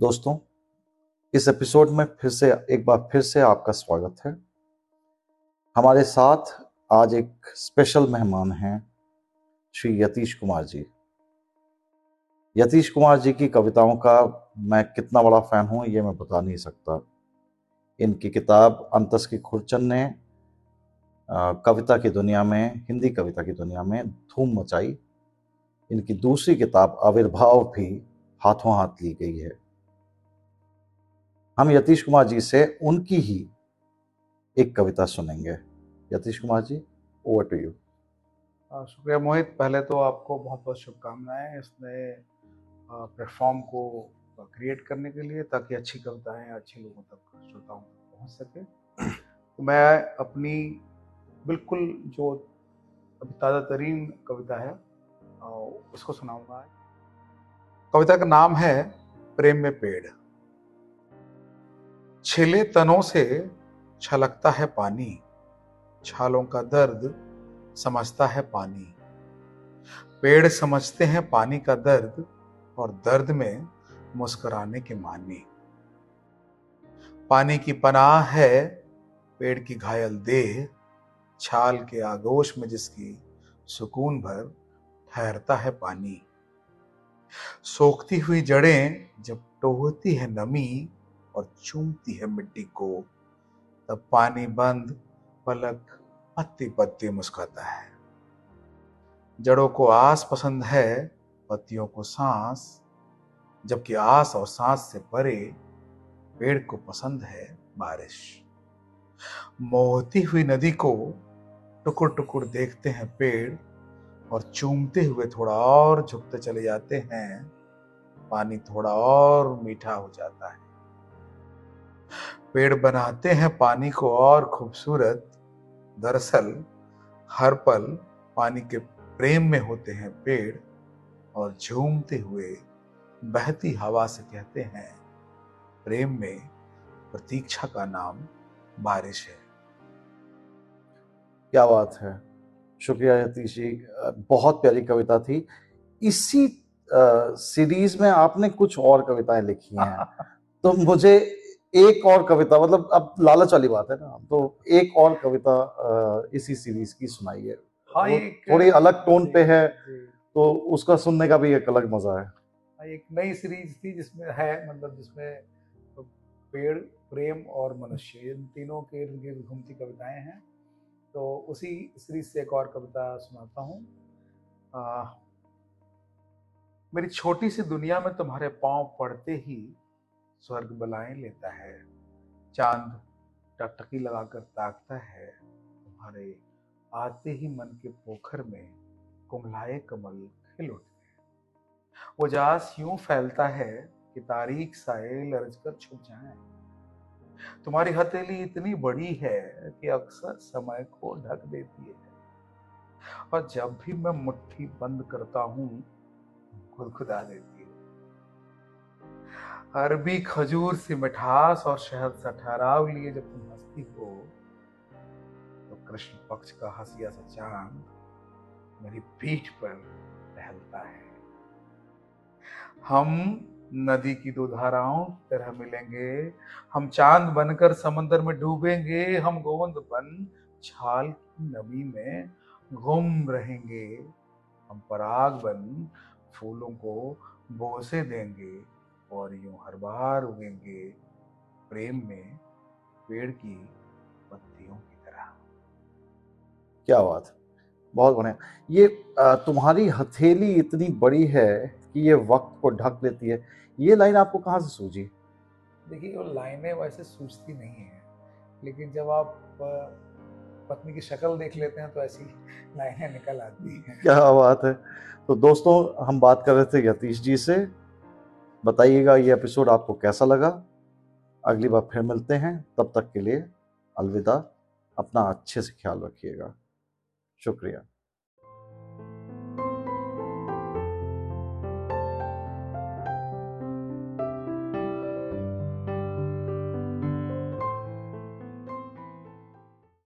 दोस्तों, इस एपिसोड में एक बार फिर से आपका स्वागत है। हमारे साथ आज एक स्पेशल मेहमान हैं श्री यतीश कुमार जी। यतीश कुमार जी की कविताओं का मैं कितना बड़ा फैन हूं ये मैं बता नहीं सकता। इनकी किताब अंतस की खुरचन ने हिंदी कविता की दुनिया में धूम मचाई। इनकी दूसरी किताब आविर्भाव भी हाथों हाथ ली गई है। हम यतीश कुमार जी से उनकी ही एक कविता सुनेंगे। Yatish Kumar ji, over to you. शुक्रिया मोहित। पहले तो आपको बहुत बहुत शुभकामनाएं इस नए प्लेटफॉर्म को क्रिएट करने के लिए, ताकि अच्छी कविताएं अच्छे लोगों तक, श्रोताओं तक पहुँच सके। तो मैं अपनी बिल्कुल जो अभी ताज़ा तरीन कविता है उसको सुनाऊंगा। कविता का नाम है प्रेम में पेड़। छिले तनों से छलकता है पानी, छालों का दर्द समझता है पानी। पेड़ समझते हैं पानी का दर्द, और दर्द में मुस्कुराने के मानी। पानी की पनाह है पेड़ की घायल देह, छाल के आगोश में जिसकी सुकून भर ठहरता है पानी। सोखती हुई जड़ें जब टोहती है नमी और चूमती है मिट्टी को, तब पानी बंद पलक पत्ती पत्ती मुस्काता है। जड़ों को आस पसंद है, पत्तियों को सांस, जबकि आस और सांस से परे पेड़ को पसंद है बारिश। मोहती हुई नदी को टुकुर टुकुर देखते हैं पेड़, और चूमते हुए थोड़ा और झुकते चले जाते हैं, पानी थोड़ा और मीठा हो जाता है। पेड़ बनाते हैं पानी को और खूबसूरत। दरअसल हर पल पानी के प्रेम में होते हैं पेड़, और झूमते हुए बहती हवा से कहते हैं, प्रेम में प्रतीक्षा का नाम बारिश है। क्या बात है, शुक्रिया यतीश जी। बहुत प्यारी कविता थी। इसी सीरीज में आपने कुछ और कविताएं लिखी हैं, तो मुझे एक और कविता, मतलब अब लालच वाली बात है ना, तो एक और कविता इसी सीरीज की सुनाइए। हाँ, थोड़ी अलग टोन पे है तो उसका सुनने का भी एक अलग मजा है। एक नई सीरीज थी जिसमें पेड़, प्रेम और मनुष्य, इन तीनों के गिर्द घूमती कविताएं हैं। तो उसी सीरीज से एक और कविता सुनाता हूँ। मेरी छोटी सी दुनिया में तुम्हारे पाँव पड़ते ही स्वर्ग बलाएं लेता है, चांद टकटकी लगाकर ताकता है, तुम्हारे आते ही मन के पोखर में कुम्हलाए कमल खिल उठते हैं। वो जास यूं फैलता है कि तारीख साए लरजकर छुप जाए। तुम्हारी हथेली इतनी बड़ी है कि अक्सर समय को ढक देती है, और जब भी मैं मुट्ठी बंद करता हूं गुदगुदा देती है। अरबी खजूर से मिठास और शहद सा ठहराव लिए जब तुम हंसती हो, तो कृष्ण पक्ष का हंसिया सा चांद मेरी पीठ पर टहलता है। हम नदी की दो धाराओं की तरह मिलेंगे, हम चांद बनकर समंदर में डूबेंगे, हम गोंद बन छाल की नमी में घूम रहेंगे, हम पराग बन फूलों को बोसे देंगे, और यूं हर बार उगेंगे प्रेम में पेड़ की पत्तियों की तरह। क्या बात, बहुत बढ़िया। ये तुम्हारी हथेली इतनी बड़ी है कि ये वक्त को ढक लेती है, ये लाइन आपको कहाँ से सूझी? देखिए, वो लाइनें वैसे सूझती नहीं है, लेकिन जब आप पत्नी की शक्ल देख लेते हैं तो ऐसी लाइनें निकल आती हैं। क्या बात है। तो दोस्तों, हम बात कर रहे थे यतीश जी से। बताइएगा ये एपिसोड आपको कैसा लगा। अगली बार फिर मिलते हैं, तब तक के लिए अलविदा। अपना अच्छे से ख्याल रखिएगा। शुक्रिया।